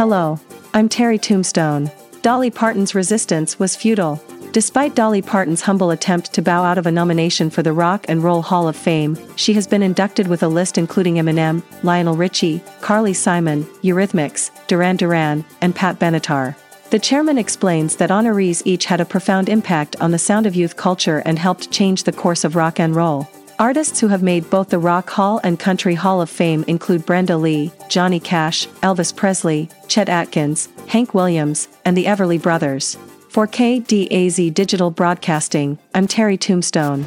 Hello, I'm Terry Tombstone. Dolly Parton's resistance was futile. Despite Dolly Parton's humble attempt to bow out of a nomination for the Rock and Roll Hall of Fame, she has been inducted with a list including Eminem, Lionel Richie, Carly Simon, Eurythmics, Duran Duran, and Pat Benatar. The chairman explains that honorees each had a profound impact on the sound of youth culture and helped change the course of rock and roll. Artists who have made both the Rock Hall and Country Hall of Fame include Brenda Lee, Johnny Cash, Elvis Presley, Chet Atkins, Hank Williams, and the Everly Brothers. For KDAZ Digital Broadcasting, I'm Terry Tombstone.